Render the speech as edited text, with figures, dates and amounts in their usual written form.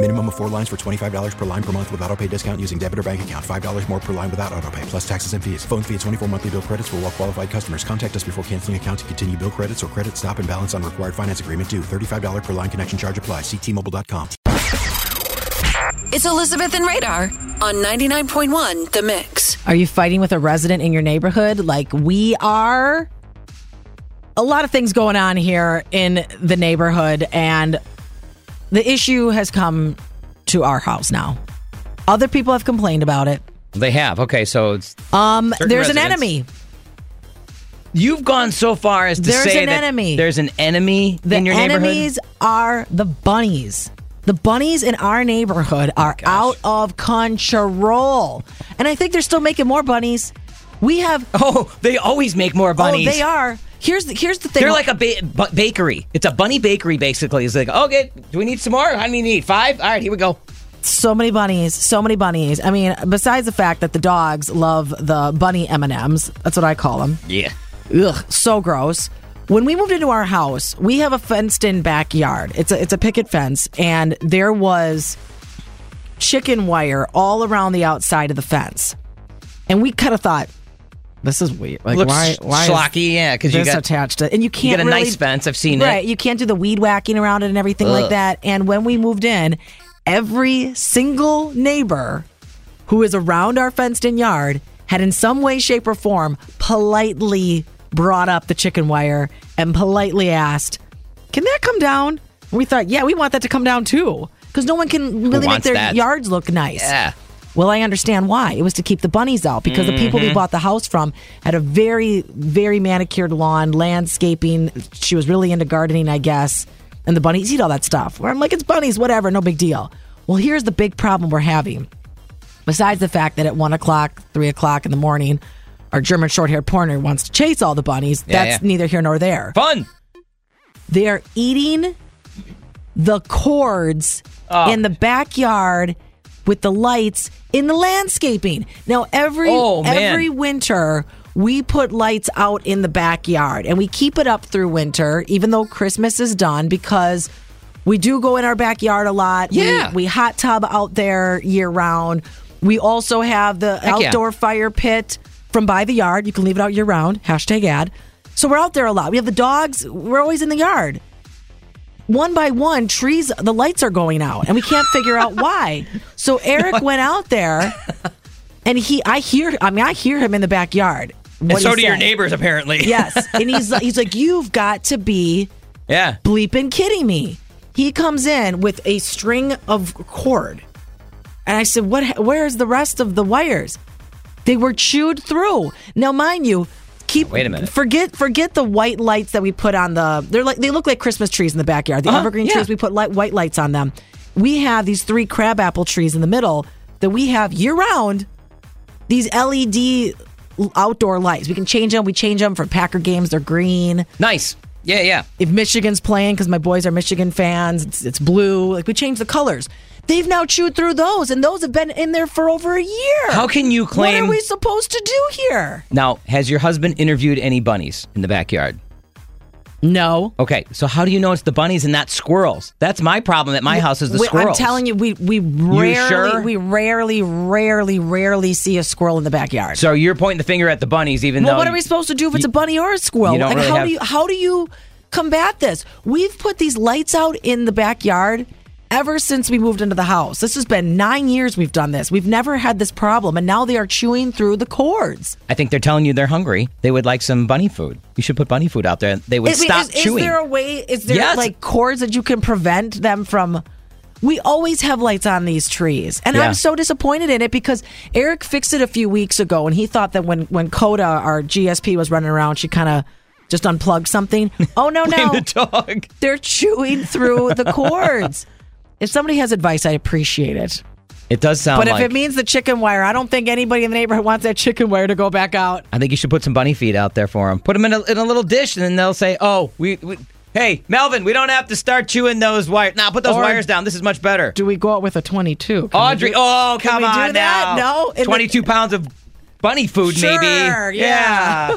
Minimum of 4 lines for $25 per line per month with auto pay discount using debit or bank account. $5 more per line without auto pay, plus taxes and fees. Phone fee at 24 monthly bill credits for all well qualified customers. Contact us before canceling account to continue bill credits or credit stop and balance on required finance agreement due. $35 per line connection charge applies. See T-Mobile.com. It's Elizabeth and Radar on 99.1 The Mix. Are you fighting with a resident in your neighborhood like we are? A lot of things going on here in the neighborhood, and the issue has come to our house now. Other people have complained about it. They have. Okay, so it's there's an enemy. You've gone so far as to say that enemy. There's an enemy in your neighborhood? The enemies are the bunnies. The bunnies in our neighborhood are out of control. And I think they're still making more bunnies. We have... Oh, they always make more bunnies. Oh, they are. Here's the thing. They're like a bakery. It's a bunny bakery, basically. It's like, okay, do we need some more? How many need? 5? All right, here we go. So many bunnies. I mean, besides the fact that the dogs love the bunny M&Ms. That's what I call them. Yeah. Ugh, so gross. When we moved into our house, we have a fenced-in backyard. It's a picket fence, and there was chicken wire all around the outside of the fence. And we kind of thought, this is weird. Like, looks why schlocky, yeah, because you got attached to, and you can't. You get a really nice fence. I've seen it. Right, you can't do the weed whacking around it and everything like that. And when we moved in, every single neighbor who is around our fenced-in yard had, in some way, shape, or form, politely brought up the chicken wire and politely asked, "Can that come down?" And we thought, "Yeah, we want that to come down too," because no one can really make their yards look nice. Yeah. Well, I understand why. It was to keep the bunnies out, because the people we bought the house from had a very, very manicured lawn, landscaping. She was really into gardening, I guess. And the bunnies eat all that stuff. Where I'm like, it's bunnies, whatever, no big deal. Well, here's the big problem we're having. Besides the fact that at 1 o'clock, 3 o'clock in the morning, our German short-haired pointer wants to chase all the bunnies. Yeah, that's neither here nor there. Fun! They're eating the cords in the backyard with the lights in the landscaping. Now, every winter, we put lights out in the backyard, and we keep it up through winter, even though Christmas is done, because we do go in our backyard a lot. Yeah. We hot tub out there year-round. We also have the outdoor fire pit from by the yard. You can leave it out year-round. Hashtag ad. So we're out there a lot. We have the dogs. We're always in the yard. One by one, the lights are going out, and we can't figure out why. So Eric went out there, and I hear him in the backyard. And so do your neighbors, apparently. Yes, and he's like, you've got to be bleeping kidding me. He comes in with a string of cord, and I said, where's the rest of the wires? They were chewed through. Now, mind you, wait a minute. Forget the white lights that we put on they look like Christmas trees in the backyard. The evergreen trees, we put white lights on them. We have these 3 crabapple trees in the middle that we have year round. These LED outdoor lights. We can change them. We change them for Packer games. They're green. Nice. Yeah, yeah. If Michigan's playing, because my boys are Michigan fans, it's blue. Like, we change the colors. They've now chewed through those, and those have been in there for over a year. How can you claim... What are we supposed to do here? Now, has your husband interviewed any bunnies in the backyard? No. Okay, so how do you know it's the bunnies and not squirrels? That's my problem at my house is the squirrels. I'm telling you, we rarely see a squirrel in the backyard. So you're pointing the finger at the bunnies though... What are we supposed to do if it's a bunny or a squirrel? You don't really how do you combat this? We've put these lights out in the backyard... ever since we moved into the house. This has been 9 years we've done this. We've never had this problem, and now they are chewing through the cords. I think they're telling you they're hungry. They would like some bunny food. You should put bunny food out there. They would stop chewing. Is there like cords that you can prevent them from... We always have lights on these trees, and I'm so disappointed in it because Eric fixed it a few weeks ago, and he thought that when Coda, our GSP, was running around, she kind of just unplugged something. Oh, no, Blame the dog. They're chewing through the cords. If somebody has advice, I appreciate it. It does sound But if it means the chicken wire, I don't think anybody in the neighborhood wants that chicken wire to go back out. I think you should put some bunny feed out there for them. Put them in a little dish, and then they'll say, oh, hey, Melvin, we don't have to start chewing those wires. Now, put those wires down. This is much better. Do we go out with a 22? Audrey, come on now. Can we do that? No. 22 pounds of bunny food, maybe. Sure, yeah.